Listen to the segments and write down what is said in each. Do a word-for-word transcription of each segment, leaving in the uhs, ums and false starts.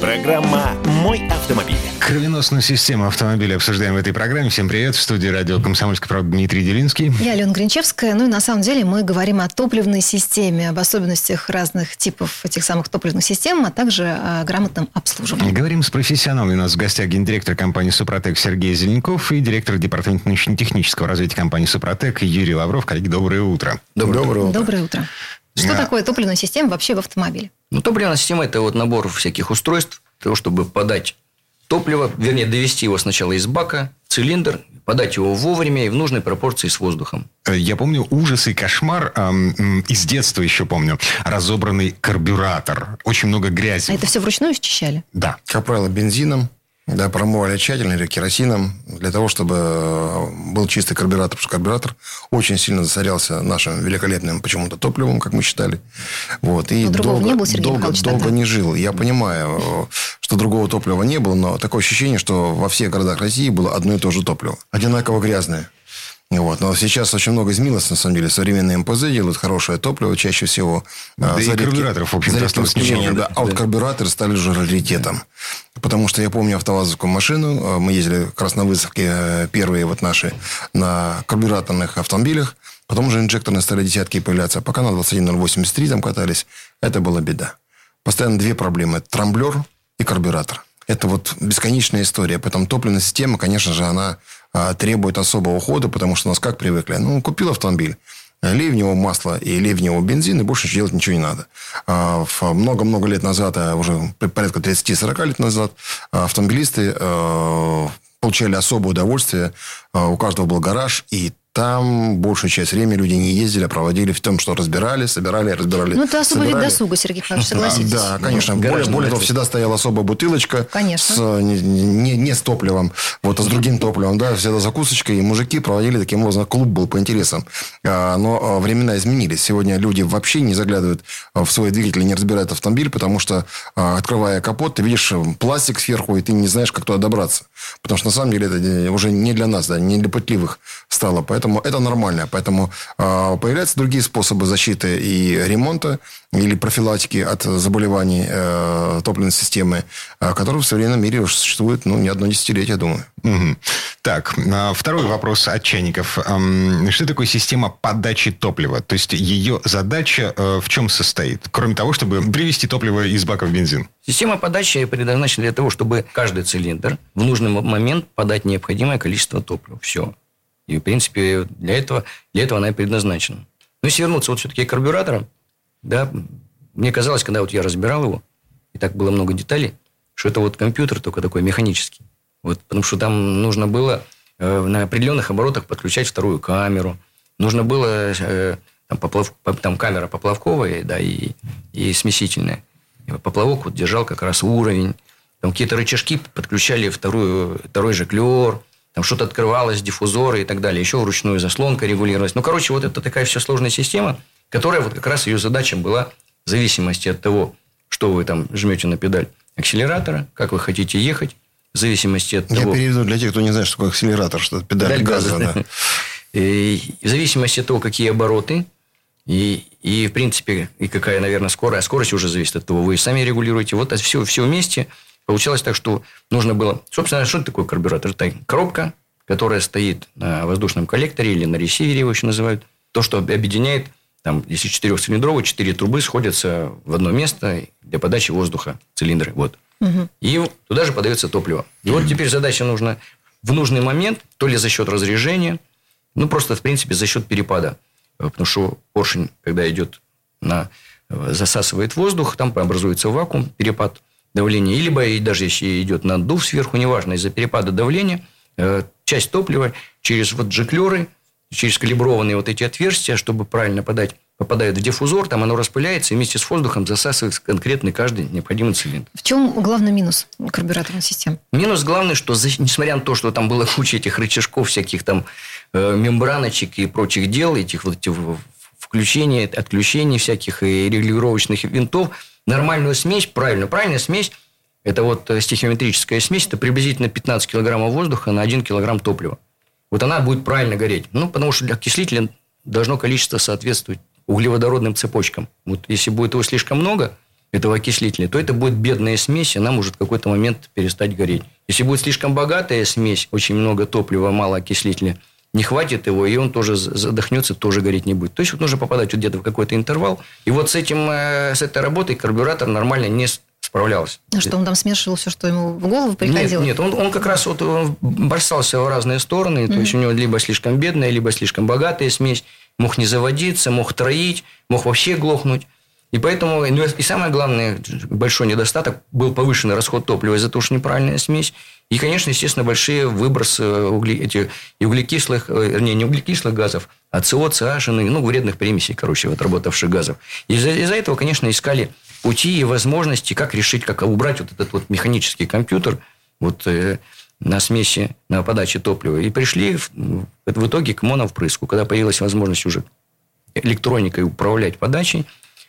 Программа «Мой автомобиль». Кровеносную систему автомобиля обсуждаем в этой программе. Всем привет. В студии радио «Комсомольская правда» Дмитрий Делинский. Я Алена Гринчевская. Ну и на самом деле мы говорим о топливной системе, об особенностях разных типов этих самых топливных систем, а также о грамотном обслуживании. Говорим с профессионалами. У нас в гостях гендиректор компании «Супротек» Сергей Зеленков и директор департамента научно-технического развития компании «Супротек» Юрий Лавров. Коллеги, доброе утро. Доброе, доброе утро. Доброе утро. Что да. такое топливная система вообще в автомобиле? Ну, топливная система – это вот набор всяких устройств для того, чтобы подать топливо, вернее, довести его сначала из бака в цилиндр, подать его вовремя и в нужной пропорции с воздухом. Я помню ужас и кошмар, эм, из детства еще помню, разобранный карбюратор, очень много грязи. А это все вручную счищали? Да. Как правило, бензином. Да, промывали тщательно, или керосином, для того, чтобы был чистый карбюратор. Потому что карбюратор очень сильно засорялся нашим великолепным почему-то топливом, как мы считали. Вот. И долго, не было, долго, долго не жил. Я понимаю, что другого топлива не было, но такое ощущение, что во всех городах России было одно и то же топливо. Одинаково грязное. Вот. Но сейчас очень много изменилось, на самом деле. Современные МПЗ делают хорошее топливо, чаще всего... Да за и редким, карбюраторов, в общем-то, осталось немного. Да, а вот карбюраторы стали уже раритетом. Да. Потому что я помню автовазовскую машину. Мы ездили как раз на выставке первые вот наши на карбюраторных автомобилях. Потом уже инжекторные стали десятки появляться. Пока на двадцать один ноль восемьдесят три там катались. Это была беда. Постоянно две проблемы. Это трамблер и карбюратор. Это вот бесконечная история. Поэтому топливная система, конечно же, она требует особого ухода, потому что у нас как привыкли? Ну, купил автомобиль, лей в него масло и лей в него бензин, и больше делать ничего не надо. Много-много лет назад, уже порядка тридцать-сорок лет назад, автомобилисты получали особое удовольствие. У каждого был гараж, и там большую часть времени люди не ездили, а проводили в том, что разбирали, собирали, разбирали. Ну, это особый собирали. Вид досуга, Сергей Павлович, согласитесь. Да, конечно. Ну, более более того, всегда стояла особая бутылочка. Конечно. С, не, не, не с топливом, вот, а с другим топливом. Да, всегда закусочка. И мужики проводили таким образом. Клуб был по интересам. Но времена изменились. Сегодня люди вообще не заглядывают в свой двигатель, не разбирают автомобиль, потому что, открывая капот, ты видишь пластик сверху, и ты не знаешь, как туда добраться. Потому что, на самом деле, это уже не для нас, да, не для пытливых стало. Поэтому это нормально. Поэтому э, появляются другие способы защиты и ремонта или профилактики от заболеваний э, топливной системы, э, которые в современном мире уже существуют ну, не одно десятилетие, я думаю. Угу. Так, второй вопрос от чайников. Что такое система подачи топлива? То есть, ее задача э, в чем состоит? Кроме того, чтобы привести топливо из бака в бензин. Система подачи предназначена для того, чтобы каждый цилиндр в нужный момент подать необходимое количество топлива. Все. И, в принципе, для этого, для этого она и предназначена. Но если вернуться вот все-таки к карбюраторам, да, мне казалось, когда вот я разбирал его, и так было много деталей, что это вот компьютер только такой механический. Вот, потому что там нужно было э, на определенных оборотах подключать вторую камеру. Нужно было э, там, поплав, там камера поплавковая да, и, и смесительная. И поплавок вот держал как раз уровень. Там какие-то рычажки подключали вторую, второй жиклер. Там что-то открывалось, диффузоры и так далее. Еще вручную заслонка регулировалась. Ну, короче, вот это такая вся сложная система, которая вот как раз ее задача была в зависимости от того, что вы там жмете на педаль акселератора, как вы хотите ехать, в зависимости от того... Я переведу для тех, кто не знает, что такое акселератор, что это педаль, педаль газа. газа. Да. И в зависимости от того, какие обороты и, и, в принципе, и какая, наверное, скорость. А скорость уже зависит от того, вы сами регулируете. Вот все, все вместе... Получалось так, что нужно было... Собственно, что такое карбюратор? Это коробка, которая стоит на воздушном коллекторе или на ресивере, его еще называют. То, что объединяет, там, если четырехцилиндровый, четыре трубы сходятся в одно место для подачи воздуха в цилиндры. Вот. Угу. И туда же подается топливо. И вот теперь задача нужна в нужный момент, то ли за счет разрежения, ну, просто, в принципе, за счет перепада. Потому что поршень, когда идет, на... засасывает воздух, там образуется вакуум, перепад давление, либо и даже если идет наддув сверху, неважно, из-за перепада давления, часть топлива через вот жиклеры, через калиброванные вот эти отверстия, чтобы правильно подать, попадает в диффузор, там оно распыляется и вместе с воздухом засасывается конкретный каждый необходимый цилиндр. В чем главный минус карбюраторной системы? Минус главный, что несмотря на то, что там была куча этих рычажков всяких там мембраночек и прочих дел, этих вот этих включений, отключений всяких и регулировочных винтов, нормальную смесь, правильную, правильная смесь, это вот стихиометрическая смесь, это приблизительно пятнадцать килограммов воздуха на один килограмм топлива. Вот она будет правильно гореть. Ну, потому что для окислителя должно количество соответствовать углеводородным цепочкам. Вот если будет его слишком много, этого окислителя, то это будет бедная смесь, и она может в какой-то момент перестать гореть. Если будет слишком богатая смесь, очень много топлива, мало окислителя, не хватит его, и он тоже задохнется, тоже гореть не будет. То есть вот нужно попадать вот где-то в какой-то интервал. И вот с, этим, с этой работой карбюратор нормально не справлялся. А что, он там смешивал все, что ему в голову приходило? Нет, нет, он, он как раз вот бросался в разные стороны. Mm-hmm. То есть у него либо слишком бедная, либо слишком богатая смесь. Мог не заводиться, мог троить, мог вообще глохнуть. И поэтому, и самое главное, большой недостаток, был повышенный расход топлива из-за того, что неправильная смесь. И, конечно, естественно, большие выбросы угли, эти, углекислых, не, не углекислых газов, а СО, СН, ну, вредных примесей, короче, отработавших газов. Из-за, из-за этого, конечно, искали пути и возможности, как решить, как убрать вот этот вот механический компьютер вот, э, на смеси, на подаче топлива. И пришли в, в итоге к моновпрыску, когда появилась возможность уже электроникой управлять подачей.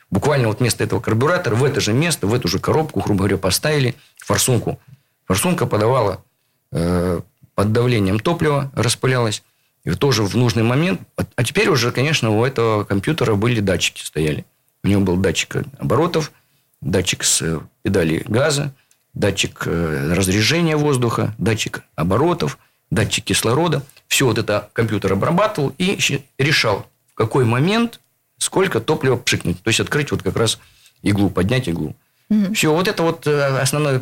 Буквально вот вместо этого карбюратора в это же место, в эту же коробку, грубо говоря, поставили форсунку. Форсунка подавала э, под давлением топлива, распылялась. И тоже в нужный момент. А теперь уже, конечно, у этого компьютера были датчики стояли. У него был датчик оборотов, датчик с педали газа, датчик э, разрежения воздуха, датчик оборотов, датчик кислорода. Все вот это компьютер обрабатывал и решал, в какой момент... Сколько топлива пшикнуть. То есть, открыть вот как раз иглу, поднять иглу. Mm-hmm. Все, вот это вот основной,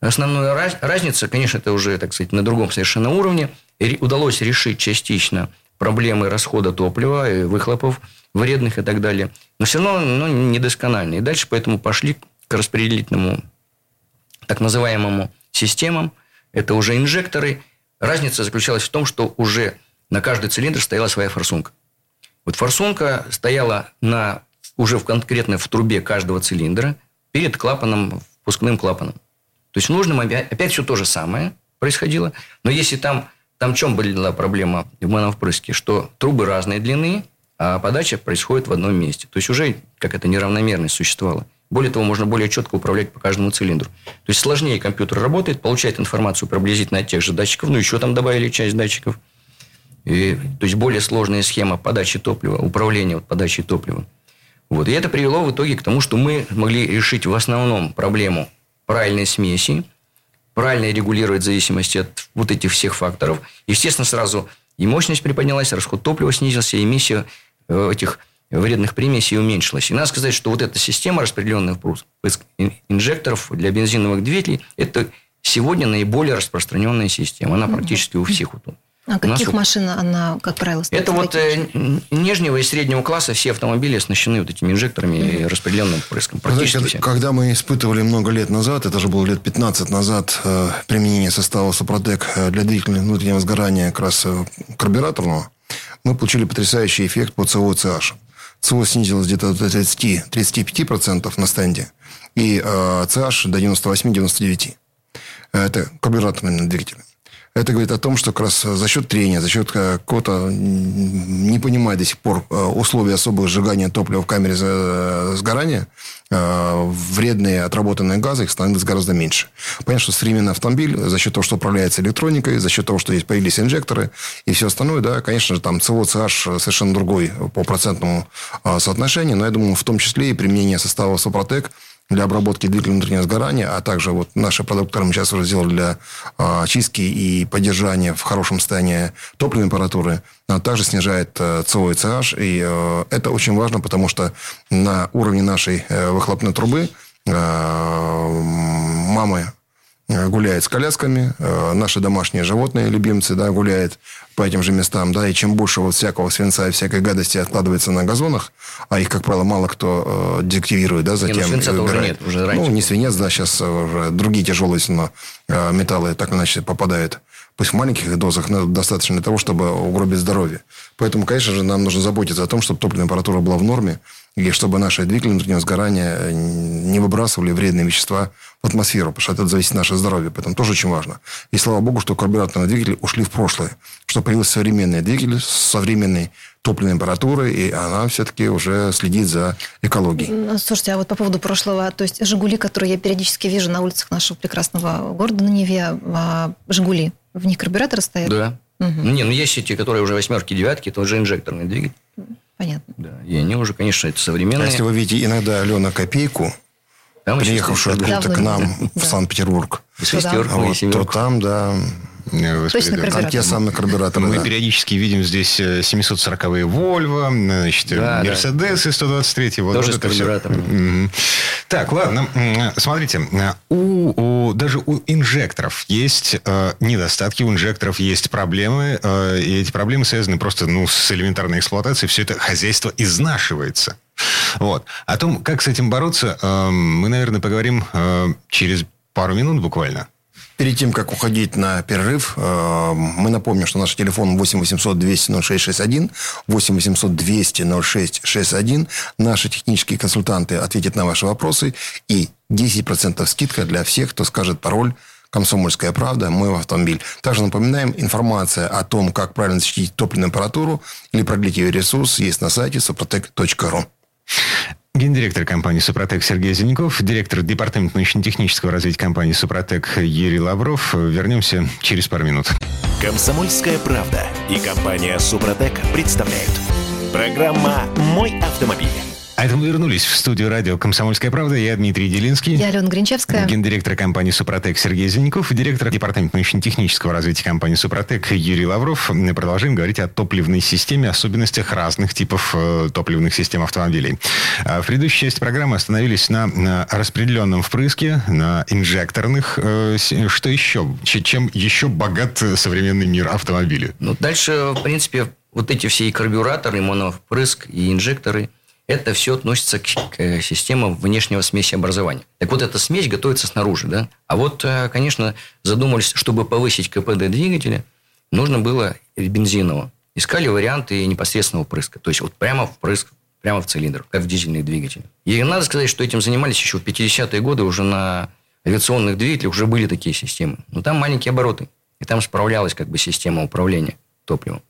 основная раз, разница. Конечно, это уже, так сказать, на другом совершенно уровне. И удалось решить частично проблемы расхода топлива, и выхлопов вредных и так далее. Но все равно ну, недосконально. И дальше поэтому пошли к распределительному, так называемому, системам. Это уже инжекторы. Разница заключалась в том, что уже на каждый цилиндр стояла своя форсунка. Вот форсунка стояла на, уже в, конкретно в трубе каждого цилиндра перед клапаном, впускным клапаном. То есть в нужном опять, опять все то же самое происходило. Но если там, там в чем была проблема в моновпрыске, что трубы разной длины, а подача происходит в одном месте. То есть уже какая-то неравномерность существовала. Более того, можно более четко управлять по каждому цилиндру. То есть сложнее компьютер работает, получает информацию приблизительно от тех же датчиков, ну еще там добавили часть датчиков. И, то есть, более сложная схема подачи топлива, управления вот, подачей топлива. Вот. И это привело в итоге к тому, что мы могли решить в основном проблему правильной смеси, правильно регулировать в зависимости от вот этих всех факторов. Естественно, сразу и мощность приподнялась, расход топлива снизился, и эмиссия этих вредных примесей уменьшилась. И надо сказать, что вот эта система распределенных инжекторов для бензиновых двигателей – это сегодня наиболее распространенная система. Она практически у всех вот. А каких вот... машин она, как правило, стоит? Это вот э, нижнего и среднего класса все автомобили оснащены вот этими инжекторами mm-hmm. и распределенным впрыском. Знаете, когда мы испытывали много лет назад, это же было лет пятнадцать назад, э, применение состава Супротек для двигателя внутреннего сгорания как раз э, карбюраторного, мы получили потрясающий эффект по СО и СН. СО снизилось где-то до тридцать-тридцать пять процентов на стенде, и э, СН до девяносто восемь-девяносто девять процентов. Это карбюраторный двигатель. Это говорит о том, что как раз за счет трения, за счет какого-то, не понимая до сих пор условий особого сжигания топлива в камере сгорания, вредные отработанные газы, их становится гораздо меньше. Понятно, что современный автомобиль за счет того, что управляется электроникой, за счет того, что есть появились инжекторы и все остальное, да, конечно же, там СО, СН совершенно другой по процентному соотношению, но я думаю, в том числе и применение состава Супротек для обработки двигателя внутреннего сгорания, а также вот наши продукты, которые мы сейчас уже сделали для а, чистки и поддержания в хорошем состоянии топливной аппаратуры, она также снижает а, СО и СН. И а, это очень важно, потому что на уровне нашей а, выхлопной трубы а, мамы гуляет с колясками, а, наши домашние животные, любимцы, да, гуляют по этим же местам, да, и чем больше вот всякого свинца и всякой гадости откладывается на газонах, а их, как правило, мало кто э, деактивирует, да, затем... Не, ну, свинца-то уже нет, уже раньше. Ну, не свинец, да, сейчас уже другие тяжелые металлы так иначе попадают пусть в маленьких дозах, но достаточно для того, чтобы угробить здоровье. Поэтому, конечно же, нам нужно заботиться о том, чтобы топливная аппаратура была в норме, и чтобы наши двигатели внутреннего сгорания не выбрасывали вредные вещества в атмосферу, потому что от этого зависит наше здоровье. Поэтому тоже очень важно. И слава богу, что карбюраторные двигатели ушли в прошлое, что появился современный двигатель с современной топливной аппаратурой, и она все-таки уже следит за экологией. Слушайте, а вот по поводу прошлого, то есть «Жигули», которые я периодически вижу на улицах нашего прекрасного города на Неве, «Жигули», в них карбюраторы стоят? Да. Угу. Не, ну есть те, которые уже восьмерки, девятки, это уже инжекторный двигатель. Понятно. Да. И они уже, конечно, это современные. А если вы видите иногда Алена Копейку, там приехавшую откуда-то к нам да. в Санкт-Петербург, вот, то там, да, там те самые карбюраторы. Мы да. периодически видим здесь семьсот сороковые Volvo, Мерседесы да, да. сто двадцать три. Вот тоже вот с карбюраторами. Угу. Так, ладно. Смотрите, у, у, даже у инжекторов есть э, недостатки, у инжекторов есть проблемы. Э, и эти проблемы связаны просто ну, с элементарной эксплуатацией. Все это хозяйство изнашивается. Вот. О том, как с этим бороться, э, мы, наверное, поговорим э, через пару минут буквально. Перед тем, как уходить на перерыв, мы напомним, что наш телефон восемь восемьсот двести ноль шесть шестьдесят один, восемь восемьсот двести ноль шесть шестьдесят один. Наши технические консультанты ответят на ваши вопросы. И десять процентов скидка для всех, кто скажет пароль «Комсомольская правда», «Мой автомобиль». Также напоминаем, информация о том, как правильно защитить топливную аппаратуру или продлить ее ресурс, есть на сайте супротек точка ру. Гендиректор компании «Супротек» Сергей Зеленков, директор департамента научно-технического развития компании «Супротек» Юрий Лавров. Вернемся через пару минут. «Комсомольская правда» и компания «Супротек» представляют. Программа «Мой автомобиль». А это мы вернулись в студию радио «Комсомольская правда». Я Дмитрий Делинский. Я Алена Гринчевская. Гендиректор компании «Супротек» Сергей Зеленков. И директор департамента научно-технического развития компании «Супротек» Юрий Лавров. Мы продолжаем говорить о топливной системе, особенностях разных типов топливных систем автомобилей. В предыдущей части программы остановились на распределенном впрыске, на инжекторных. Что еще? Чем еще богат современный мир автомобилей? Ну, дальше, в принципе, вот эти все и карбюраторы, и моновпрыск, и инжекторы. Это все относится к, к системам внешнего смесеобразования. Так вот, эта смесь готовится снаружи, да? А вот, конечно, задумались, чтобы повысить КПД двигателя, нужно было бензинового. Искали варианты непосредственного впрыска. То есть, вот прямо впрыск, прямо в цилиндр, как в дизельных двигателях. И надо сказать, что этим занимались еще в пятидесятые годы, уже на авиационных двигателях уже были такие системы. Но там маленькие обороты. И там справлялась как бы система управления топливом.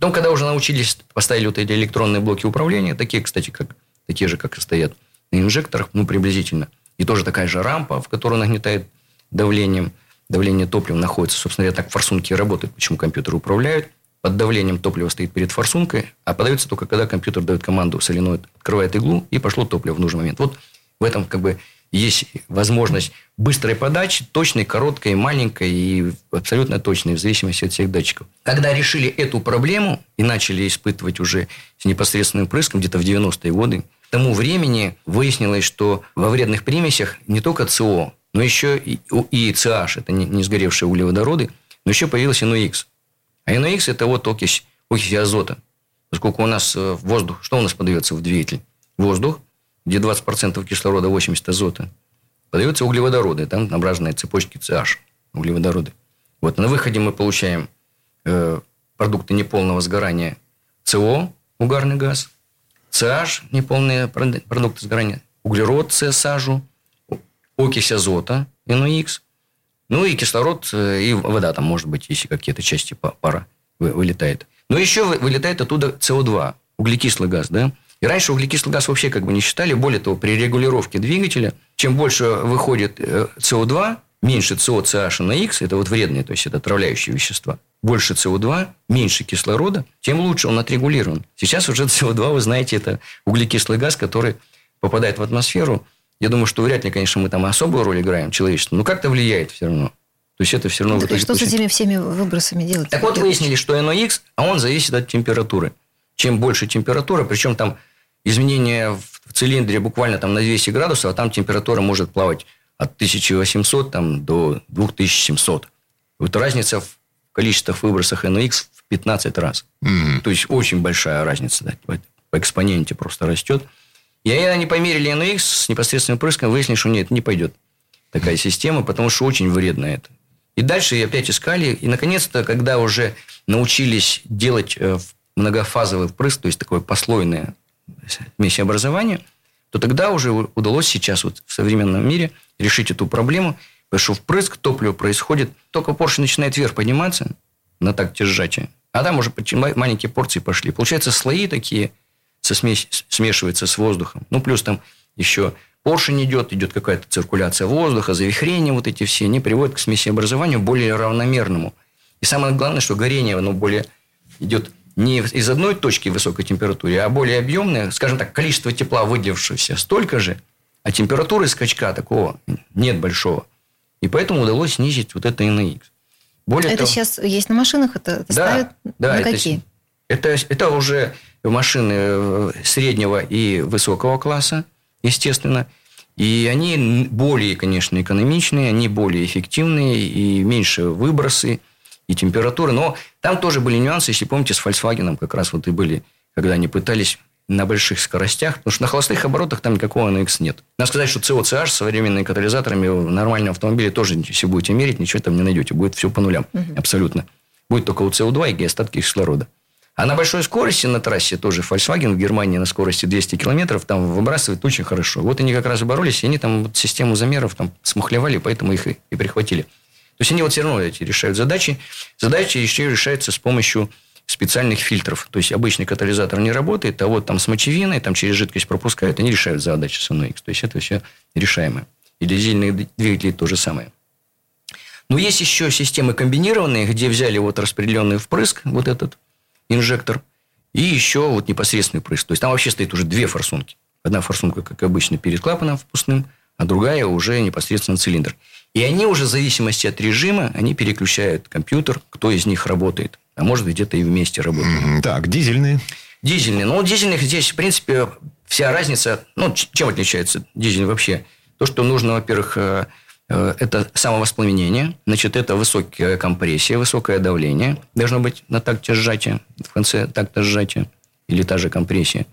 Потом, когда уже научились, поставили вот эти электронные блоки управления, такие, кстати, как, такие же, как и стоят на инжекторах, ну, приблизительно. И тоже такая же рампа, в которой нагнетает давлением, давление топлива находится. Собственно говоря, так форсунки и работают, почему компьютеры управляют. Под давлением топливо стоит перед форсункой, а подается только, когда компьютер дает команду, соленоид открывает иглу, и пошло топливо в нужный момент. Вот в этом как бы есть возможность быстрой подачи, точной, короткой, маленькой и абсолютно точной, в зависимости от всех датчиков. Когда решили эту проблему и начали испытывать уже с непосредственным впрыском, где-то в девяностые годы, к тому времени выяснилось, что во вредных примесях не только СО, но еще и, и СА, это не, не сгоревшие углеводороды, но еще появился эн о икс. А эн о икс – это вот окись, окись азота. Поскольку у нас воздух, что у нас подается в двигатель? Воздух, где двадцать процентов кислорода, восемьдесят процентов азота, подается углеводороды. Там образные цепочки си эйч, углеводороды. Вот. На выходе мы получаем э, продукты неполного сгорания СО, угарный газ, си эйч, неполные продукты сгорания, углерод с сажу, окись азота, эн о икс, ну и кислород, и вода там, может быть, если какие-то части пара вылетает. Но еще вылетает оттуда си о два, углекислый газ, да? И раньше углекислый газ вообще как бы не считали. Более того, при регулировке двигателя, чем больше выходит си о два, меньше си о, си эйч, эн о икс, это вот вредные, то есть это отравляющие вещества, больше си о два, меньше кислорода, тем лучше он отрегулирован. Сейчас уже си о два, вы знаете, это углекислый газ, который попадает в атмосферу. Я думаю, что вряд ли, конечно, мы там особую роль играем, человечество, но как-то влияет все равно. То есть это все равно... Так, и что с этими всеми выбросами делать? Так вот, выяснили, что эн о икс, а он зависит от температуры. Чем больше температура, причем там изменения в цилиндре буквально там на двести градусов, а там температура может плавать от тысяча восемьсот там, до две тысячи семьсот. Вот разница в количествах выбросов эн о икс в пятнадцать раз. Mm-hmm. То есть очень большая разница. Да, по экспоненте просто растет. И они померили эн о икс с непосредственным впрыском, выяснили, что нет, не пойдет такая система, потому что очень вредно это. И дальше опять искали. И, наконец-то, когда уже научились делать многофазовый впрыск, то есть такое послойное смесеобразование, то тогда уже удалось сейчас вот в современном мире решить эту проблему. Потому что впрыск топлива происходит, только поршень начинает вверх подниматься на такте сжатия, а там уже маленькие порции пошли. Получается, слои такие со смесь, смешиваются с воздухом. Ну, плюс там еще поршень идет, идет какая-то циркуляция воздуха, завихрения вот эти все, они приводят к смесеобразованию более равномерному. И самое главное, что горение, оно более идет не из одной точки высокой температуре, а более объемное, скажем так, количество тепла, выделившегося, столько же, а температуры скачка такого нет большого. И поэтому удалось снизить вот это эн икс. Более это того, сейчас есть на машинах? Это, это да, ставят да, на это, какие? Это, это уже машины среднего и высокого класса, естественно. И они более, конечно, экономичные, они более эффективные, и меньше выбросы, и температуры. Но там тоже были нюансы, если помните, с Volkswagen как раз вот и были, когда они пытались на больших скоростях, потому что на холостых оборотах там никакого эн икс нет. Надо сказать, что си о си эйч с современными катализаторами в нормальном автомобиле тоже, если будете мерить, ничего там не найдете. Будет все по нулям, угу. абсолютно. Будет только у си о два и остатки кислорода. А на большой скорости на трассе тоже Volkswagen в Германии на скорости двести километров там выбрасывает очень хорошо. Вот они как раз боролись, и они там вот систему замеров там смухлевали, поэтому их и, и прихватили. То есть они вот все равно эти решают задачи. Задачи еще решаются с помощью специальных фильтров. То есть обычный катализатор не работает, а вот там с мочевиной, там через жидкость пропускают, они решают задачи с эн икс. То есть это все решаемо. И дизельные двигатели то же самое. Но есть еще системы комбинированные, где взяли вот распределенный впрыск, вот этот инжектор, и еще вот непосредственный впрыск. То есть там вообще стоит уже две форсунки. Одна форсунка, как обычно, перед клапаном впускным, а другая уже непосредственно цилиндр. И они уже в зависимости от режима, они переключают компьютер, кто из них работает. А может, где-то и вместе работают. Так, дизельные? Дизельные. Ну, дизельных здесь, в принципе, вся разница. Ну, чем отличается дизель вообще? То, что нужно, во-первых, это самовоспламенение, значит, это высокая компрессия, высокое давление должно быть на такте сжатия, в конце такта сжатия, или та же компрессия.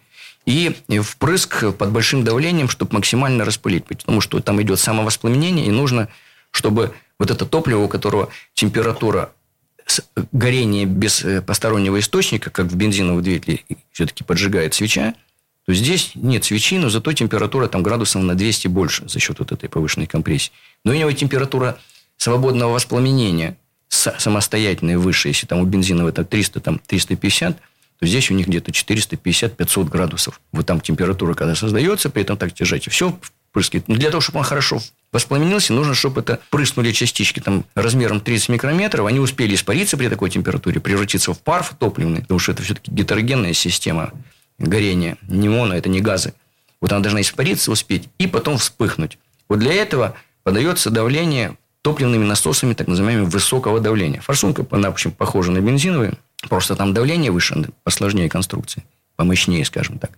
И впрыск под большим давлением, чтобы максимально распылить, потому что там идет самовоспламенение, и нужно, чтобы вот это топливо, у которого температура горения без постороннего источника, как в бензиновом двигателе все-таки поджигает свеча, то здесь нет свечи, но зато температура там градусов на двести больше за счет вот этой повышенной компрессии. Но у него температура свободного воспламенения самостоятельная выше. Если там у бензинового это триста, там триста пятьдесят, то здесь у них где-то четыреста пятьдесят - пятьсот градусов. Вот там температура, когда создается, при этом так тяжать, все впрыскивает. Для того, чтобы он хорошо воспламенился, нужно, чтобы это прыснули частички там, размером тридцать микрометров. Они успели испариться при такой температуре, превратиться в пар топливный, потому что это все-таки гетерогенная система горение, не моно, это не газы. Вот она должна испариться, успеть, и потом вспыхнуть. Вот для этого подается давление топливными насосами, так называемыми, высокого давления. Форсунка, она, в общем, похожа на бензиновую, просто там давление выше, посложнее конструкции, помощнее, скажем так.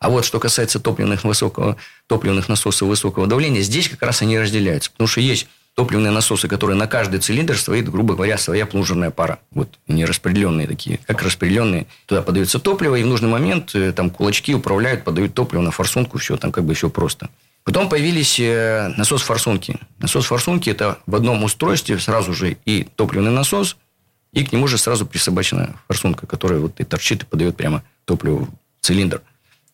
А вот что касается топливных, высокого, топливных насосов высокого давления, здесь как раз они разделяются, потому что есть топливные насосы, которые на каждый цилиндр стоит, грубо говоря, своя плунжерная пара. Вот они распределенные такие, как распределенные. Туда подается топливо, и в нужный момент там кулачки управляют, подают топливо на форсунку, все там как бы все просто. Потом появились насос-форсунки. Насос-форсунки – это в одном устройстве сразу же и топливный насос, и к нему же сразу присобачена форсунка, которая вот и торчит, и подает прямо топливо в цилиндр.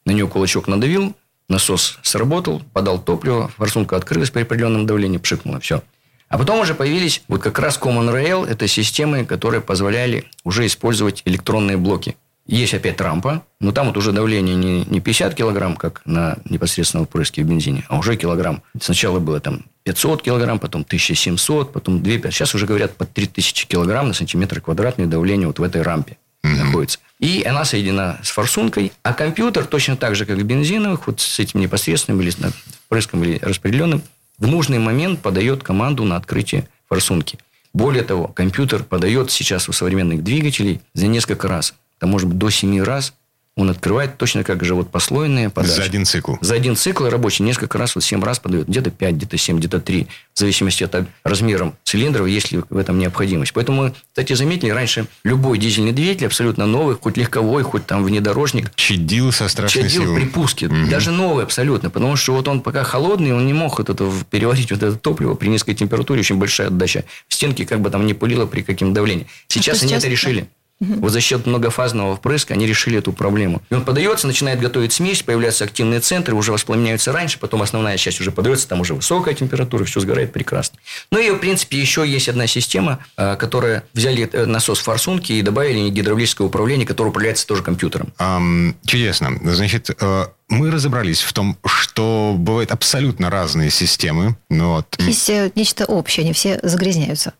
На нее кулачок надавил, насос сработал, подал топливо, форсунка открылась при определенном давлении, пшикнула, все. А потом уже появились вот как раз Common Rail, это системы, которые позволяли уже использовать электронные блоки. Есть опять рампа, но там вот уже давление не, не пятьдесят килограмм, как на непосредственном впрыске в бензине, а уже килограмм. Сначала было там пятьсот килограмм, потом тысяча семьсот, потом две тысячи пятьсот. Сейчас уже говорят под три тысячи килограмм на сантиметр квадратный давление вот в этой рампе находится. И она соединена с форсункой, а компьютер точно так же, как в бензиновых, вот с этим непосредственным или с впрыском или распределенным, в нужный момент подает команду на открытие форсунки. Более того, компьютер подает сейчас у современных двигателей за несколько раз. Там может быть до семи раз он открывает точно как животпослойные подачи. За один цикл. За один цикл рабочий несколько раз, вот семь раз подает. Где-то пять, где-то семь, где-то три. В зависимости от размера цилиндров, есть ли в этом необходимость. Поэтому, мы, кстати, заметили, раньше любой дизельный двигатель, абсолютно новый, хоть легковой, хоть там внедорожник. Чадил со страшной силой. Чадил при пуске. Угу. Даже новый абсолютно. Потому что вот он пока холодный, он не мог вот это, переварить вот это топливо. При низкой температуре очень большая отдача. В стенке как бы там не пылило при каком давлении. Сейчас а они сейчас... это решили. Вот за счет многофазного впрыска они решили эту проблему. И он подается, начинает готовить смесь, появляются активные центры, уже воспламеняются раньше, потом основная часть уже подается, там уже высокая температура, все сгорает прекрасно. Ну и, в принципе, еще есть одна система, которая взяли насос форсунки и добавили гидравлическое управление, которое управляется тоже компьютером. Um, чудесно. Значит... Uh... Мы разобрались в том, что бывают абсолютно разные системы. Вот. Есть нечто общее, они все загрязняются.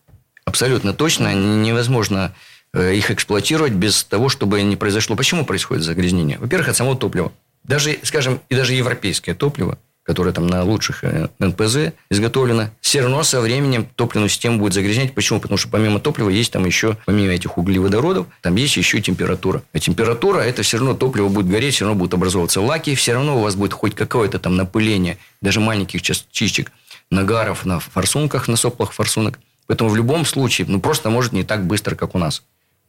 Абсолютно точно. Невозможно их эксплуатировать без того, чтобы не произошло. Почему происходит загрязнение? Во-первых, от самого топлива. Даже, скажем, и даже европейское топливо, которое там на лучших эн пэ зэ изготовлено, все равно со временем топливную систему будет загрязнять. Почему? Потому что помимо топлива есть там еще, помимо этих углеводородов, там есть еще и температура. А температура, это все равно топливо будет гореть, все равно будут образовываться лаки, все равно у вас будет хоть какое-то там напыление, даже маленьких частичек нагаров на форсунках, на соплах форсунок. Поэтому в любом случае, ну просто может не так быстро, как у нас.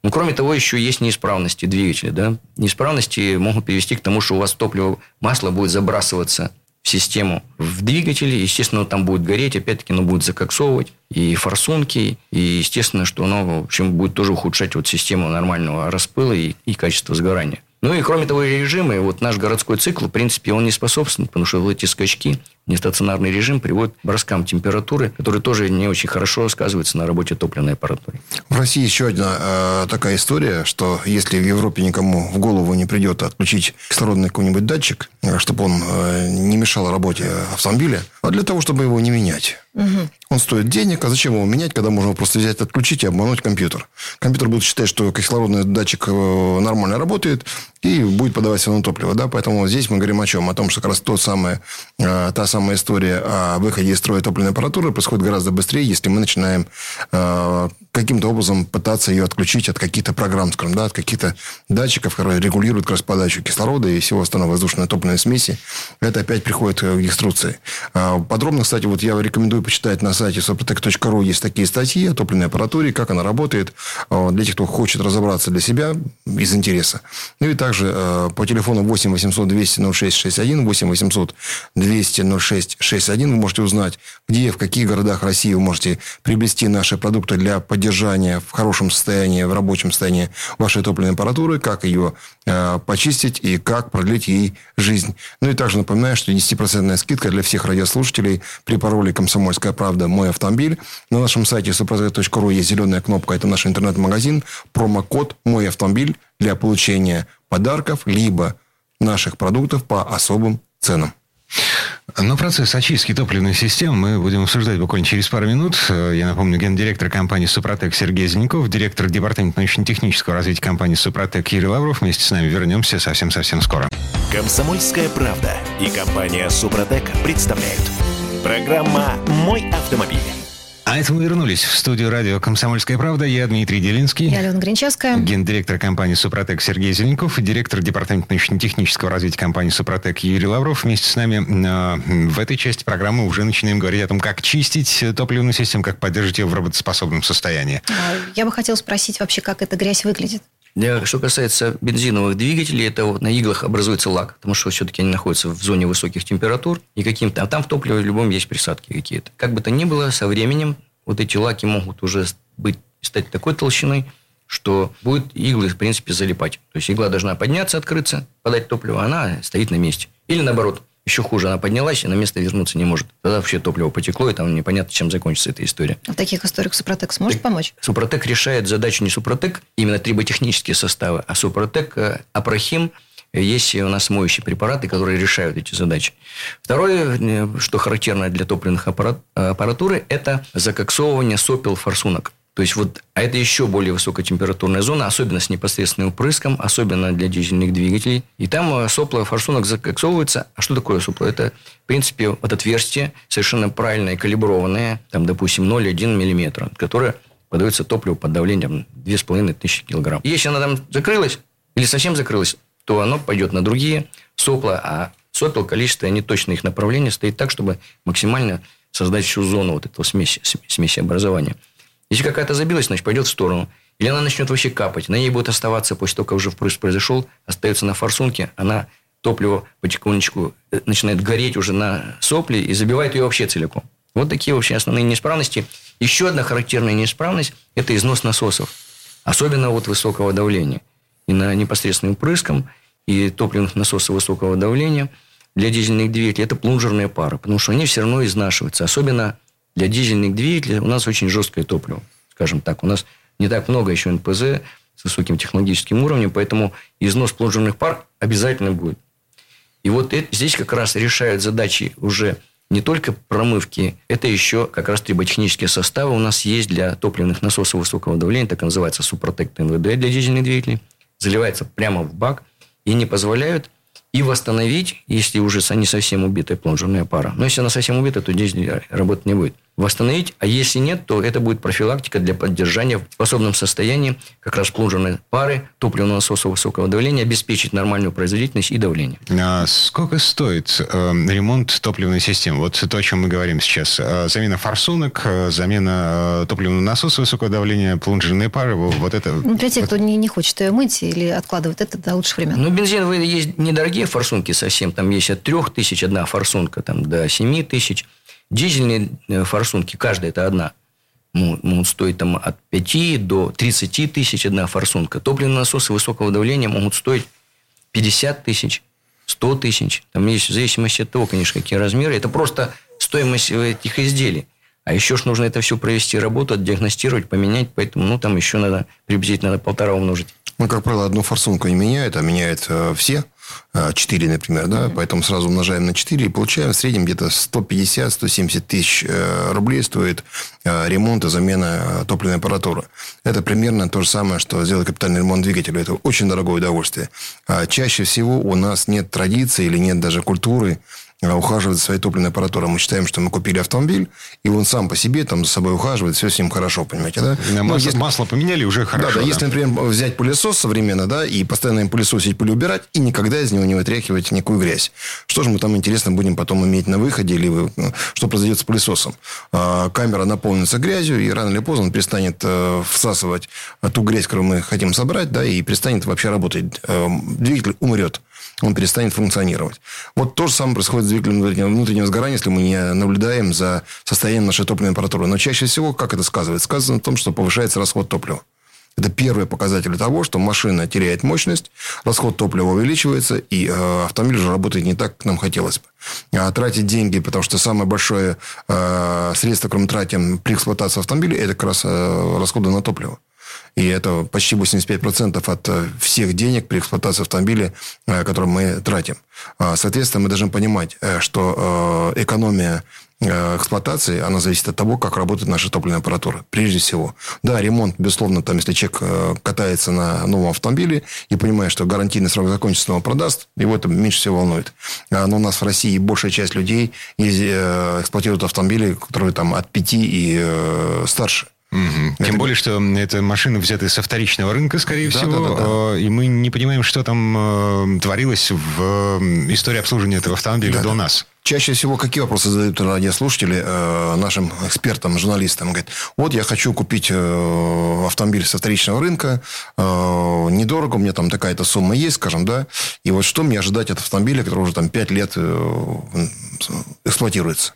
Ну, кроме того, еще есть неисправности двигателя, да. Неисправности могут привести к тому, что у вас топливо, масло будет забрасываться в систему, в двигателе, естественно, там будет гореть, опять-таки, оно будет закоксовывать, и форсунки, и, естественно, что оно, в общем, будет тоже ухудшать вот систему нормального распыла и, и качество сгорания. Ну, и, кроме того, режимы, вот наш городской цикл, в принципе, он не способствует, потому что вот эти скачки, нестационарный режим приводит к броскам температуры, которые тоже не очень хорошо сказываются на работе топливной аппаратуры. В России еще одна э, такая история, что если в Европе никому в голову не придет отключить кислородный какой-нибудь датчик, чтобы он э, не мешал работе автомобиля, а для того, чтобы его не менять. Угу. Он стоит денег, а зачем его менять, когда можно просто взять, отключить и обмануть компьютер? Компьютер будет считать, что кислородный датчик нормально работает и будет подавать все равно топливо. Да? Поэтому здесь мы говорим о чем? О том, что как раз то самое, э, та самая история о выходе из строя топливной аппаратуры происходит гораздо быстрее, если мы начинаем э, каким-то образом пытаться ее отключить от каких-то программ, скажем, да, от каких-то датчиков, которые регулируют как раз подачу кислорода и всего остального воздушной топливной смеси. Это опять приходит к инструкции. Э, подробно, кстати, вот я рекомендую почитать на сайте супротек точка ру. Есть такие статьи о топливной аппаратуре, как она работает, э, для тех, кто хочет разобраться для себя из интереса. Ну и также э, по телефону восемь восемьсот двести ноль шесть шестьдесят один, восемь восемьсот двести ноль шесть шестьдесят один вы можете узнать, где, в каких городах России вы можете приобрести наши продукты для поддержания в хорошем состоянии, в рабочем состоянии вашей топливной аппаратуры, как ее э, почистить и как продлить ей жизнь. Ну и также напоминаю, что десять процентов скидка для всех радиослушателей при пароле «Комсомольская правда. Мой автомобиль». На нашем сайте супротек точка ру есть зеленая кнопка, это наш интернет-магазин, промокод «Мой автомобиль» для получения подарков либо наших продуктов по особым ценам. Но процесс очистки топливной системы мы будем обсуждать буквально через пару минут. Я напомню, гендиректор компании «Супротек» Сергей Зеленков, директор департамента научно-технического развития компании «Супротек» Юрий Лавров. Вместе с нами вернемся совсем-совсем скоро. «Комсомольская правда» и компания «Супротек» представляют. Программа «Мой автомобиль». А это мы вернулись в студию радио «Комсомольская правда». Я Дмитрий Делинский. Я Алена Гринчевская. Гендиректор компании «Супротек» Сергей Зеленков. Директор департамента научно-технического развития компании «Супротек» Юрий Лавров. Вместе с нами э, в этой части программы уже начинаем говорить о том, как чистить топливную систему, как поддерживать ее в работоспособном состоянии. Я бы хотела спросить вообще, как эта грязь выглядит. Для, что касается бензиновых двигателей, это вот на иглах образуется лак, потому что все-таки они находятся в зоне высоких температур, и каким-то, а там в топливе в любом есть присадки какие-то. Как бы то ни было, со временем вот эти лаки могут уже быть, стать такой толщиной, что будет иглы, в принципе, залипать. То есть игла должна подняться, открыться, подать топливо, а она стоит на месте. Или наоборот, еще хуже, она поднялась и на место вернуться не может. Тогда вообще топливо потекло, и там непонятно, чем закончится эта история. А в таких историях Супротек сможет так, помочь? Супротек решает задачу не Супротек, именно триботехнические составы, а Супротек Апрохим. Есть у нас моющие препараты, которые решают эти задачи. Второе, что характерно для топливных аппарат, аппаратуры, это закоксовывание сопел форсунок. То есть, вот, а это еще более высокотемпературная зона, особенно с непосредственным впрыском, особенно для дизельных двигателей. И там сопла форсунок закоксовываются. А что такое сопло? Это, в принципе, вот отверстие, совершенно правильное, калиброванное, там, допустим, ноль целых одна десятая миллиметра, которое подается топливо под давлением две тысячи пятьсот килограмм. Если она там закрылась или совсем закрылась, то оно пойдет на другие сопла, а сопел, количество, они точно, их направление стоит так, чтобы максимально создать всю зону вот этого смеси, смеси образования. Если какая-то забилась, значит, пойдет в сторону. Или она начнет вообще капать. На ней будет оставаться, после того, как уже впрыск произошел, остается на форсунке, она топливо потихонечку начинает гореть уже на сопле и забивает ее вообще целиком. Вот такие вообще основные неисправности. Еще одна характерная неисправность – это износ насосов. Особенно от высокого давления. И на непосредственным впрыском, и топливных насосов высокого давления для дизельных двигателей – это плунжерные пары. Потому что они все равно изнашиваются. Особенно для дизельных двигателей у нас очень жесткое топливо. Скажем так, у нас не так много еще эн пэ зэ с высоким технологическим уровнем, поэтому износ плунжерных пар обязательно будет. И вот это, здесь как раз решают задачи уже не только промывки, это еще как раз триботехнические составы у нас есть для топливных насосов высокого давления, так называется Супротек эм вэ дэ для дизельных двигателей, заливается прямо в бак и не позволяют и восстановить, если уже не совсем убитая плунжерная пара. Но если она совсем убита, то дизель работать не будет. Восстановить, а если нет, то это будет профилактика для поддержания в способном состоянии как раз плунжерной пары, топливного насоса высокого давления, обеспечить нормальную производительность и давление. А сколько стоит э, ремонт топливной системы? Вот то, о чем мы говорим сейчас. Замена форсунок, замена топливного насоса высокого давления, плунжерные пары, вот это... Для тех, вот... кто не, не хочет ее мыть или откладывать это до лучших времен. Ну, бензиновые есть недорогие форсунки совсем. Там есть от трёх тысяч одна форсунка, там до семи тысяч. Дизельные форсунки, каждая это одна, могут стоить там от пяти до тридцати тысяч одна форсунка. Топливные насосы высокого давления могут стоить пятьдесят тысяч, сто тысяч. Там есть в зависимости от того, конечно, какие размеры. Это просто стоимость этих изделий. А еще ж нужно это все провести, работу, диагностировать, поменять. Поэтому ну, там еще надо приблизительно на полтора умножить. Ну, как правило, одну форсунку не меняют, а меняют э, все. четыре, например, да, mm-hmm. Поэтому сразу умножаем на четыре и получаем в среднем где-то сто пятьдесят - сто семьдесят тысяч рублей стоит ремонт и замена топливной аппаратуры. Это примерно то же самое, что сделать капитальный ремонт двигателя. Это очень дорогое удовольствие. Чаще всего у нас нет традиции или нет даже культуры ухаживать за своей топливной аппаратурой. Мы считаем, что мы купили автомобиль, и он сам по себе там за собой ухаживает, все с ним хорошо, понимаете, да? Но масло, если... масло поменяли, уже хорошо. Да, да, да, если, например, взять пылесос современно, да, и постоянно им пылесосить, пыль убирать, и никогда из него не вытряхивать никакую грязь. Что же мы там, интересно, будем потом иметь на выходе, или что произойдет с пылесосом? Камера наполнится грязью, и рано или поздно он перестанет всасывать ту грязь, которую мы хотим собрать, да, и перестанет вообще работать. Двигатель умрет. Он перестанет функционировать. Вот то же самое происходит с двигателем внутреннего сгорания, если мы не наблюдаем за состоянием нашей топливной аппаратуры. Но чаще всего, как это сказывается? Сказано в том, что повышается расход топлива. Это первый показатель того, что машина теряет мощность, расход топлива увеличивается, и э, автомобиль уже работает не так, как нам хотелось бы. А тратить деньги, потому что самое большое э, средство, которое мы тратим при эксплуатации автомобиля, это как раз э, расходы на топливо. И это почти восемьдесят пять процентов от всех денег при эксплуатации автомобиля, которые мы тратим. Соответственно, мы должны понимать, что экономия эксплуатации, она зависит от того, как работает наша топливная аппаратура. Прежде всего. Да, ремонт, безусловно, там, если человек катается на новом автомобиле и понимает, что гарантийный срок закончится, он его продаст, его это меньше всего волнует. Но у нас в России большая часть людей эксплуатируют автомобили, которые там от пяти и старше. Угу. Тем это... более, что это машины, взятые со вторичного рынка, скорее да, всего. Да, да, да. И мы не понимаем, что там творилось в истории обслуживания этого автомобиля да, до да. нас. Чаще всего какие вопросы задают радиослушатели э, нашим экспертам, журналистам? Говорят, вот я хочу купить э, автомобиль со вторичного рынка, э, недорого, у меня там такая-то сумма есть, скажем, да, и вот что мне ожидать от автомобиля, который уже там пять лет э, эксплуатируется?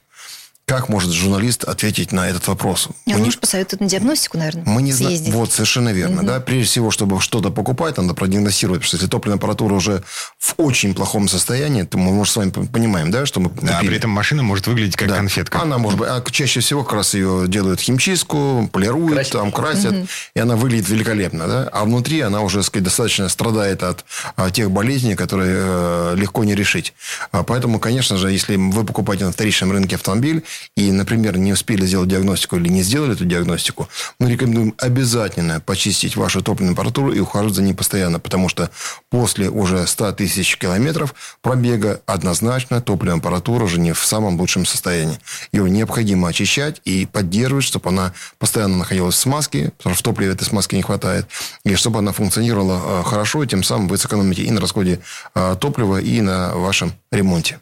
Как может журналист ответить на этот вопрос? А он не... может посоветовать на диагностику, наверное, мы не зна... Вот, совершенно верно. Угу. Да? Прежде всего, чтобы что-то покупать, надо продиагностировать. Потому что если топливная аппаратура уже в очень плохом состоянии, то мы, может, с вами понимаем, да, что мы купили. Да, а при этом машина может выглядеть как да. конфетка. Она может быть. А чаще всего как раз ее делают химчистку, полируют, красят. Там красят. Угу. И она выглядит великолепно. Да? А внутри она уже, так сказать, достаточно страдает от тех болезней, которые легко не решить. Поэтому, конечно же, если вы покупаете на вторичном рынке автомобиль, и, например, не успели сделать диагностику или не сделали эту диагностику, мы рекомендуем обязательно почистить вашу топливную аппаратуру и ухаживать за ней постоянно. Потому что после уже 100 тысяч тысяч километров пробега, однозначно топливная аппаратура уже не в самом лучшем состоянии. Ее необходимо очищать и поддерживать, чтобы она постоянно находилась в смазке, потому что в топливе этой смазки не хватает, и чтобы она функционировала хорошо, и тем самым вы сэкономите и на расходе топлива, и на вашем ремонте.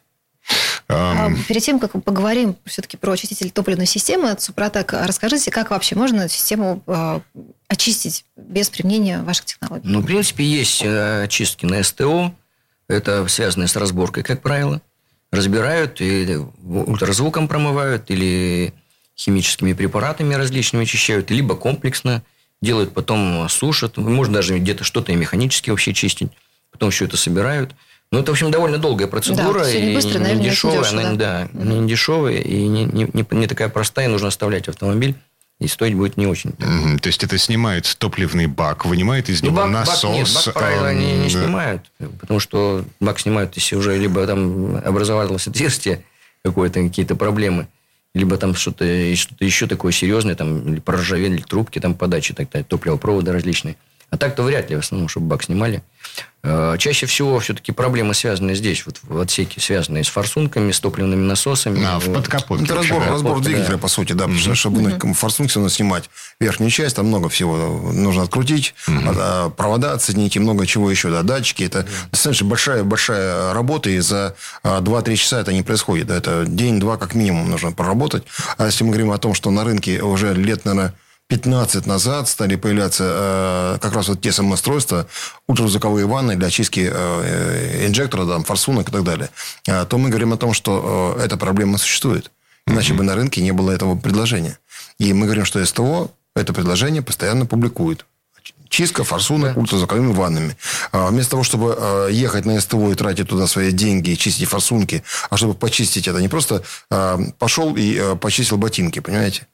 Перед тем, как мы поговорим все-таки про очиститель топливной системы от Супротек, расскажите, как вообще можно систему очистить без применения ваших технологий? Ну, в принципе, есть очистки на СТО, это связанные с разборкой, как правило. Разбирают и ультразвуком промывают, или химическими препаратами различными очищают, либо комплексно делают, потом сушат. Можно даже где-то что-то и механически вообще чистить, потом все это собирают. Ну, это, в общем, довольно долгая процедура, да, и быстро, не, наверное, дешевая, дешево, она, да. Да, не дешевая, и не, не, не, не такая простая, нужно оставлять автомобиль, и стоить будет не очень. Mm-hmm. То есть, это снимает топливный бак, вынимает из него ну, бак, насос? Бак, нет, бак, правило, они не, не снимают, потому что бак снимают, если уже либо там образовалось отверстие, какое-то, какие-то проблемы, либо там что-то, что-то еще такое серьезное, там, или проржавели трубки, там, подачи, так далее, топливопроводы различные. А так-то вряд ли, в основном, чтобы бак снимали. Чаще всего все-таки проблемы связаны здесь, вот в отсеке, связанные с форсунками, с топливными насосами. А, в подкапотке. Это разбор, разбор двигателя, да. По сути, да. Потому что, чтобы mm-hmm. на форсунке надо снимать верхнюю часть, там много всего нужно открутить, mm-hmm. провода отсоединить и много чего еще, да, датчики. Это mm-hmm. достаточно большая-большая работа, и за два-три часа это не происходит. Да, это день-два как минимум нужно проработать. А если мы говорим о том, что на рынке уже лет, наверное, пятнадцать назад стали появляться э, как раз вот те самоустройства, ультразвуковые ванны для очистки э, инжектора, там, форсунок и так далее, э, то мы говорим о том, что э, эта проблема существует. Иначе mm-hmm. бы на рынке не было этого предложения. И мы говорим, что СТО это предложение постоянно публикует. Чистка форсунок yeah. ультразвуковыми ваннами. А вместо того, чтобы а, ехать на СТО и тратить туда свои деньги, и чистить форсунки, а чтобы почистить это, не просто а, пошел и а, почистил ботинки, понимаете?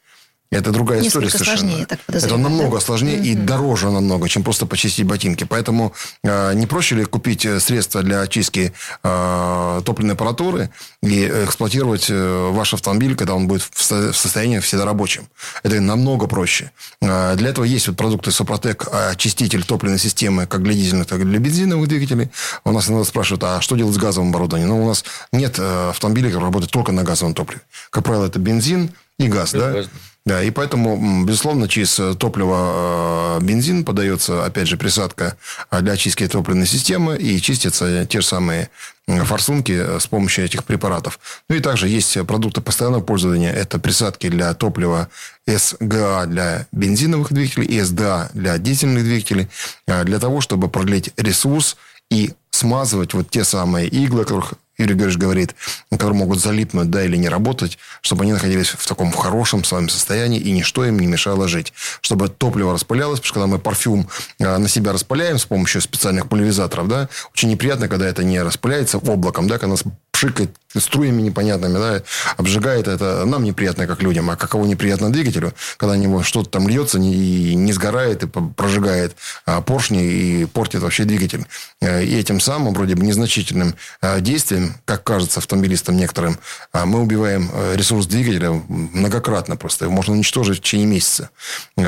Это другая несколько история совершенно. Сложнее, так подозреваю. Это намного да? сложнее mm-hmm. и дороже намного, чем просто почистить ботинки. Поэтому э, не проще ли купить средства для очистки э, топливной аппаратуры и эксплуатировать э, ваш автомобиль, когда он будет в, со- в состоянии вседорабочем? Это намного проще. Э, для этого есть вот продукты Супротек, очиститель топливной системы, как для дизельных, так и для бензиновых двигателей. У нас иногда спрашивают, а что делать с газовым оборудованием? Ну, у нас нет э, автомобилей, которые работают только на газовом топливе. Как правило, это бензин и газ, да? Важно. Да, и поэтому, безусловно, через топливо бензин подается, опять же, присадка для очистки топливной системы, и чистятся те же самые форсунки с помощью этих препаратов. Ну, и также есть продукты постоянного пользования. Это присадки для топлива СГА для бензиновых двигателей и СДА для дизельных двигателей, для того, чтобы продлить ресурс и смазывать вот те самые иглы, о которых Юрий Георгиевич говорит, которые могут залипнуть, да, или не работать, чтобы они находились в таком хорошем своем состоянии, и ничто им не мешало жить. Чтобы топливо распылялось, потому что когда мы парфюм на себя распыляем с помощью специальных пульверизаторов, да, очень неприятно, когда это не распыляется облаком, да, когда нас пшикает струями непонятными, да, обжигает это. Нам неприятно, как людям, а каково неприятно двигателю, когда у него что-то там льется и не сгорает, и прожигает поршни, и портит вообще двигатель. И этим самым, вроде бы, незначительным действием, как кажется автомобилистам некоторым, мы убиваем ресурс двигателя многократно просто. Его можно уничтожить в течение месяца.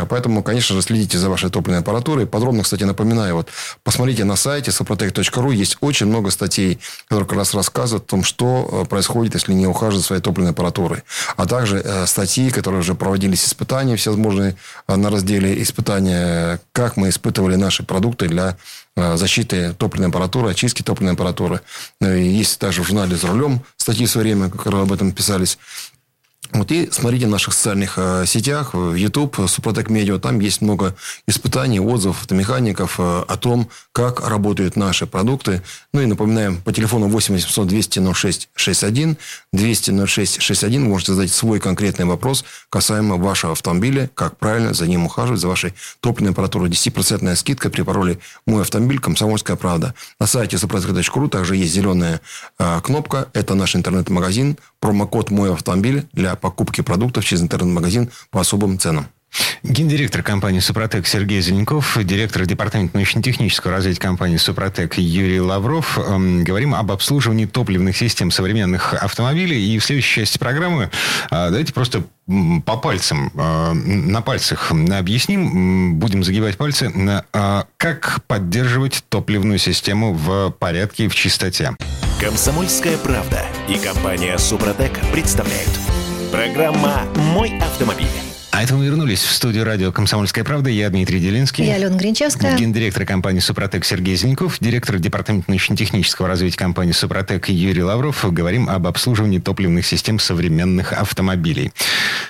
Поэтому, конечно же, следите за вашей топливной аппаратурой. Подробно, кстати, напоминаю, вот посмотрите на сайте супротек точка ру. Есть очень много статей, которые как раз рассказывают о том, что происходит, если не ухаживать за своей топливной аппаратурой. А также статьи, которые уже проводились испытания, всевозможные на разделе испытания, как мы испытывали наши продукты для защиты топливной аппаратуры, очистки топливной аппаратуры. Есть даже в журнале «За рулем» статьи в свое время, как об этом писались. Вот и смотрите в наших социальных сетях, в YouTube, Супротек Медиа. Там есть много испытаний, отзывов автомехаников о том, как работают наши продукты. Ну и напоминаем, по телефону восемь восемьсот двести ноль шесть шестьдесят один, двести ноль шесть шестьдесят один, вы можете задать свой конкретный вопрос касаемо вашего автомобиля, как правильно за ним ухаживать, за вашей топливной аппаратурой. десять процентов скидка при пароле «Мой автомобиль», «Комсомольская правда». На сайте супротек точка ру также есть зеленая кнопка. Это наш интернет-магазин. Промокод «Мой автомобиль» для покупки продуктов через интернет-магазин по особым ценам. Гендиректор компании «Супротек» Сергей Зеленков, директор департамента научно-технического развития компании «Супротек» Юрий Лавров. Говорим об обслуживании топливных систем современных автомобилей. И в следующей части программы давайте просто по пальцам, на пальцах объясним, будем загибать пальцы, как поддерживать топливную систему в порядке и в чистоте. «Комсомольская правда» и компания «Супротек» представляют. Программа «Мой автомобиль». А это мы вернулись в студию радио «Комсомольская правда». Я Дмитрий Делинский. Я Алена Гринчевская. Гендиректор компании «Супротек» Сергей Зеленков. Директор департамента научно-технического развития компании «Супротек» Юрий Лавров. Говорим об обслуживании топливных систем современных автомобилей.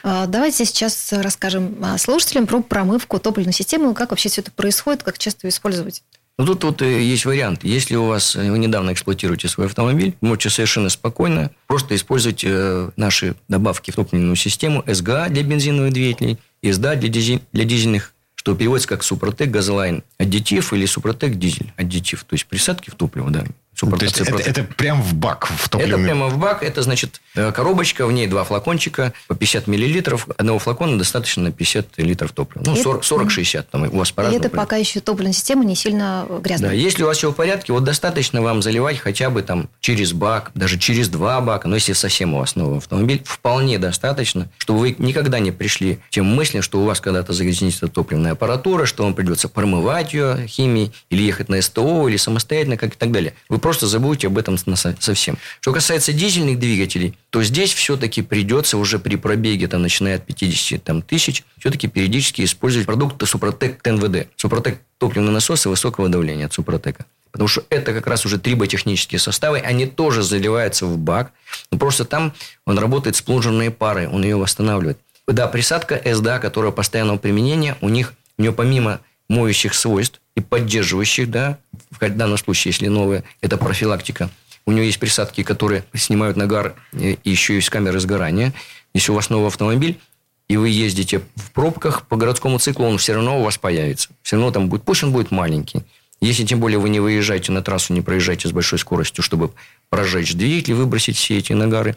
Давайте сейчас расскажем слушателям про промывку топливной системы. Как вообще все это происходит, как часто ее использовать? Ну, тут вот есть вариант. Если у вас вы недавно эксплуатируете свой автомобиль, можете совершенно спокойно просто использовать э, наши добавки в топливную систему СГА для бензиновых двигателей и СДА для, дизель, для дизельных, что переводится как Супротек Газлайн Аддитив или Супротек Дизель Аддитив, то есть присадки в топливо, да. Супер... То есть это, это прям в бак, в топливный? Это прямо в бак. Это, значит, коробочка, в ней два флакончика по пятьдесят миллилитров. Одного флакона достаточно на пятьдесят литров топлива. Ну, сорок-шестьдесят там у вас по-разному. И это пока еще топливная система не сильно грязная. Да, если у вас все в порядке, вот достаточно вам заливать хотя бы там через бак, даже через два бака. Но если совсем у вас новый автомобиль, вполне достаточно, чтобы вы никогда не пришли к тем мыслям, что у вас когда-то загрязнится топливная аппаратура, что вам придется промывать ее химией, или ехать на СТО, или самостоятельно, как и так далее. Вы просто забудьте об этом совсем. Что касается дизельных двигателей, то здесь все-таки придется уже при пробеге, там, начиная от пятидесяти там, тысяч, все-таки периодически использовать продукты Супротек МВД. Супротек топливные насосы высокого давления от Супротека. Потому что это как раз уже триботехнические составы, они тоже заливаются в бак. Но просто там он работает с плунжерной парой, он ее восстанавливает. Да, присадка СДА, которая постоянного применения, у них, у нее помимо моющих свойств и поддерживающих, да, в данном случае, если новая, это профилактика. У нее есть присадки, которые снимают нагар, и еще есть камеры сгорания. Если у вас новый автомобиль, и вы ездите в пробках по городскому циклу, он все равно у вас появится. Все равно там будет, пусть он будет маленький. Если, тем более, вы не выезжаете на трассу, не проезжаете с большой скоростью, чтобы прожечь двигатель, выбросить все эти нагары,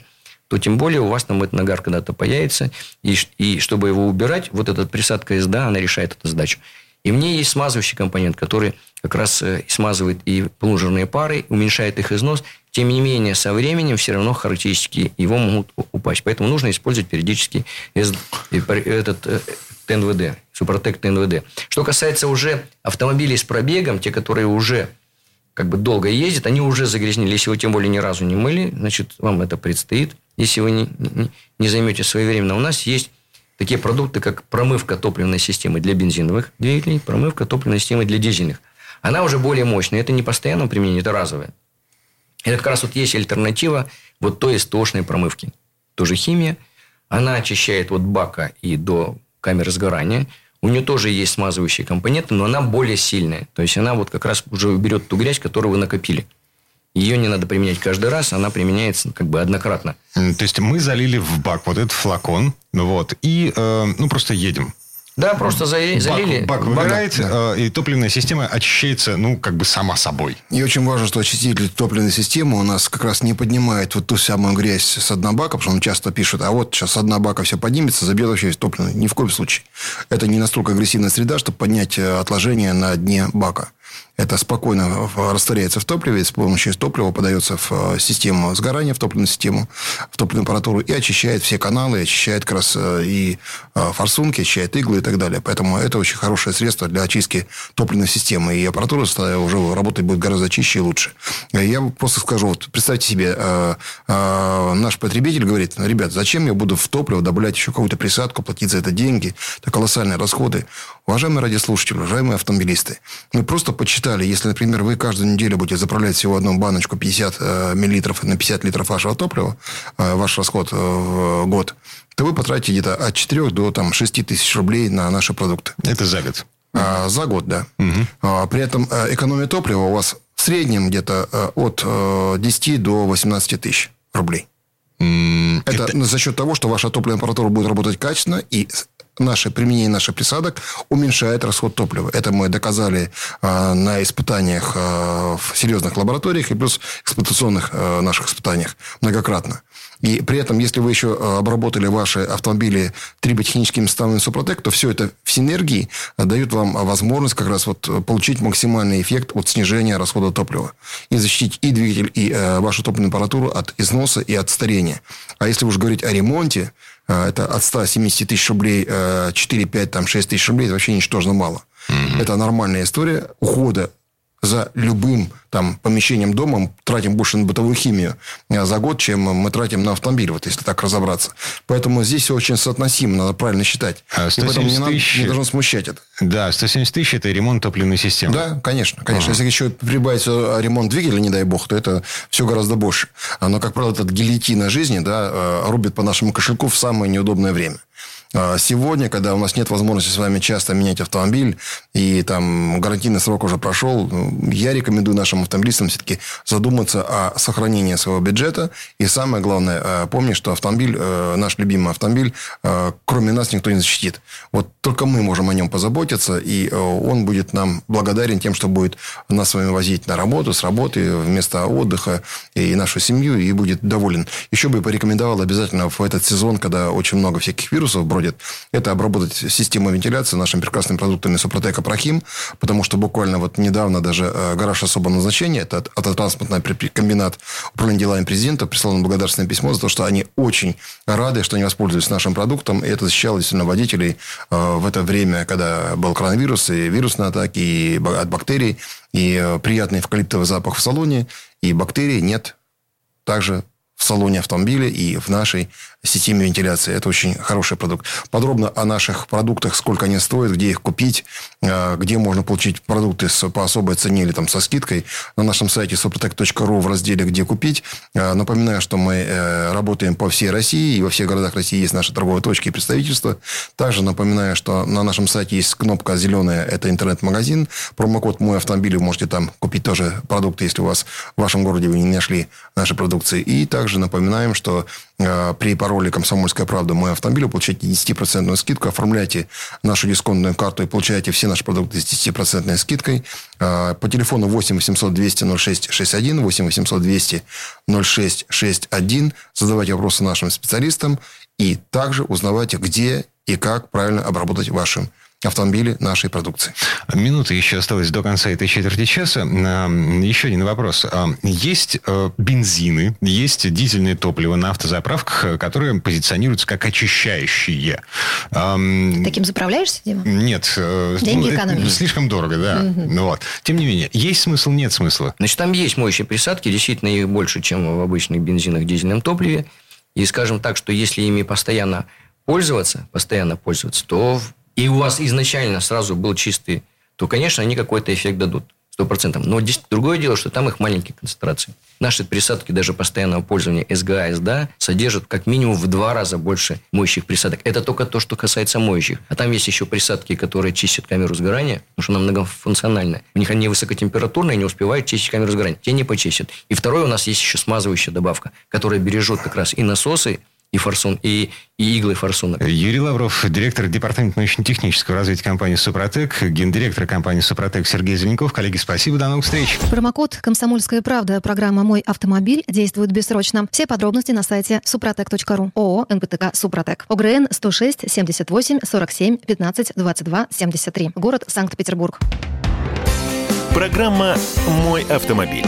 то тем более у вас там этот нагар когда-то появится. И, и чтобы его убирать, вот эта присадка СДА, она решает эту задачу. И в ней есть смазывающий компонент, который как раз смазывает и плунжерные пары, уменьшает их износ. Тем не менее, со временем все равно характеристики его могут упасть. Поэтому нужно использовать периодически этот ТНВД, Супротек ТНВД. Что касается уже автомобилей с пробегом, те, которые уже как бы долго ездят, они уже загрязнили. Если вы тем более ни разу не мыли, значит, вам это предстоит. Если вы не, не, не займете своевременно, у нас есть такие продукты, как промывка топливной системы для бензиновых двигателей, промывка топливной системы для дизельных. Она уже более мощная. Это не постоянное применение, это разовое. Это как раз вот есть альтернатива вот той СТОшной промывки. Тоже химия. Она очищает от бака и до камеры сгорания. У нее тоже есть смазывающие компоненты, но она более сильная. То есть, она вот как раз уже уберет ту грязь, которую вы накопили. Ее не надо применять каждый раз, она применяется как бы однократно. То есть, мы залили в бак вот этот флакон, вот, и э, ну, просто едем. Да, просто залили. Бак, бак выгорает, да. э, и топливная система очищается, ну, как бы сама собой. И очень важно, что очиститель топливной системы у нас как раз не поднимает вот ту самую грязь с дна бака, потому что он часто пишет, а вот сейчас с дна бака все поднимется, забьет вообще весь топливный. Ни в коем случае. Это не настолько агрессивная среда, чтобы поднять отложение на дне бака. Это спокойно растворяется в топливе, и с помощью топлива подается в систему сгорания, в топливную систему, в топливную аппаратуру, и очищает все каналы, очищает как раз и форсунки, очищает иглы и так далее. Поэтому это очень хорошее средство для очистки топливной системы, и аппаратура уже работать будет гораздо чище и лучше. Я просто скажу, вот представьте себе, наш потребитель говорит, ребят, зачем я буду в топливо добавлять еще какую-то присадку, платить за это деньги, это колоссальные расходы. Уважаемые радиослушатели, уважаемые автомобилисты, мы просто почитали, если, например, вы каждую неделю будете заправлять всего одну баночку пятьдесят миллилитров на пятьдесят литров вашего топлива, ваш расход в год, то вы потратите где-то от четырёх до там, шести тысяч рублей на наши продукты. Это за год? А, за год, да. Угу. При этом экономия топлива у вас в среднем где-то от десяти до восемнадцати тысяч рублей. Это, это за счет того, что ваша топливная аппаратура будет работать качественно и наше применение наших присадок уменьшает расход топлива. Это мы доказали э, на испытаниях э, в серьезных лабораториях и плюс эксплуатационных э, наших испытаниях многократно. И при этом, если вы еще обработали ваши автомобили триботехническими составами Супротек, то все это в синергии дает вам возможность как раз вот получить максимальный эффект от снижения расхода топлива. И защитить и двигатель, и э, вашу топливную аппаратуру от износа и от старения. А если уж говорить о ремонте, э, это от сто семьдесят тысяч рублей, э, четыре, пять, шесть тысяч рублей, это вообще ничтожно мало. Mm-hmm. Это нормальная история ухода за любым там, помещением дома, тратим больше на бытовую химию за год, чем мы тратим на автомобиль, вот если так разобраться. Поэтому здесь все очень соотносимо, надо правильно считать. А и поэтому не, тысяч... не должно смущать это. Да, сто семьдесят тысяч – это ремонт топливной системы. Да, конечно. конечно. Ага. Если еще прибавить ремонт двигателя, не дай бог, то это все гораздо больше. Но, как правило, этот гильотина жизни да, рубит по нашему кошельку в самое неудобное время. Сегодня, когда у нас нет возможности с вами часто менять автомобиль, и там гарантийный срок уже прошел, я рекомендую нашим автомобилистам все-таки задуматься о сохранении своего бюджета. И самое главное, помни, что автомобиль, наш любимый автомобиль, кроме нас никто не защитит. Вот только мы можем о нем позаботиться, и он будет нам благодарен тем, что будет нас с вами возить на работу, с работы, в место отдыха, и нашу семью, и будет доволен. Еще бы порекомендовал обязательно в этот сезон, когда очень много всяких вирусов бродит, это обработать систему вентиляции нашими прекрасными продуктами Супротек Апрохим, потому что буквально вот недавно даже гараж особого назначения, это автотранспортный комбинат управления делами президента, прислал нам благодарственное письмо за то, что они очень рады, что они воспользовались нашим продуктом, и это защищало действительно водителей в это время, когда был коронавирус, и вирусные атаки, и от бактерий, и приятный эвкалиптовый запах в салоне, и бактерий нет также в салоне автомобиля и в нашей системе вентиляции. Это очень хороший продукт. Подробно о наших продуктах, сколько они стоят, где их купить, где можно получить продукты по особой цене или там, со скидкой, на нашем сайте супротек точка ру в разделе «Где купить». Напоминаю, что мы работаем по всей России, и во всех городах России есть наши торговые точки и представительства. Также напоминаю, что на нашем сайте есть кнопка зеленая, это интернет-магазин. Промокод «Мой автомобиль», вы можете там купить тоже продукты, если у вас в вашем городе вы не нашли наши продукции. И так Также напоминаем, что э, при пароле «Комсомольская правда. Мой автомобиль» вы получаете десять процентов скидку. Оформляйте нашу дисконтную карту и получаете все наши продукты с десять процентов скидкой. Э, по телефону восемь восемьсот двести ноль шесть шестьдесят один, восемь восемьсот двести ноль шесть шестьдесят один. Задавайте вопросы нашим специалистам. И также узнавайте, где и как правильно обработать ваши автомобили нашей продукции. Минута еще осталась до конца этой четверти часа. Еще один вопрос. Есть бензины, есть дизельное топливо на автозаправках, которые позиционируются как очищающие. Таким заправляешься, Дима? Нет. Деньги экономишь. Слишком дорого, да. Угу. Вот. Тем не менее, есть смысл, нет смысла? Значит, там есть моющие присадки. Действительно, их больше, чем в обычных бензинах, дизельном топливе. И скажем так, что если ими постоянно пользоваться, постоянно пользоваться, то... и у вас изначально сразу был чистый, то, конечно, они какой-то эффект дадут, сто процентов. Но другое дело, что там их маленькие концентрации. Наши присадки даже постоянного пользования СГА, СДА содержат как минимум в два раза больше моющих присадок. Это только то, что касается моющих. А там есть еще присадки, которые чистят камеру сгорания, потому что она многофункциональная. У них они высокотемпературные, не успевают чистить камеру сгорания. Те не почистят. И второе, у нас есть еще смазывающая добавка, которая бережет как раз и насосы, и форсун, и, и иглы форсунок. Юрий Лавров, директор департамента научно-технического развития компании «Супротек», гендиректор компании «Супротек» Сергей Зеленков. Коллеги, спасибо, до новых встреч. Промокод «Комсомольская правда», программа «Мой автомобиль» действует бессрочно. Все подробности на сайте супротек точка ру. ООО эн пэ тэ ка «Супротек». о гэ эн сто шесть семьдесят восемь сорок семь пятнадцать двадцать два семьдесят три. Город Санкт-Петербург. Программа «Мой автомобиль».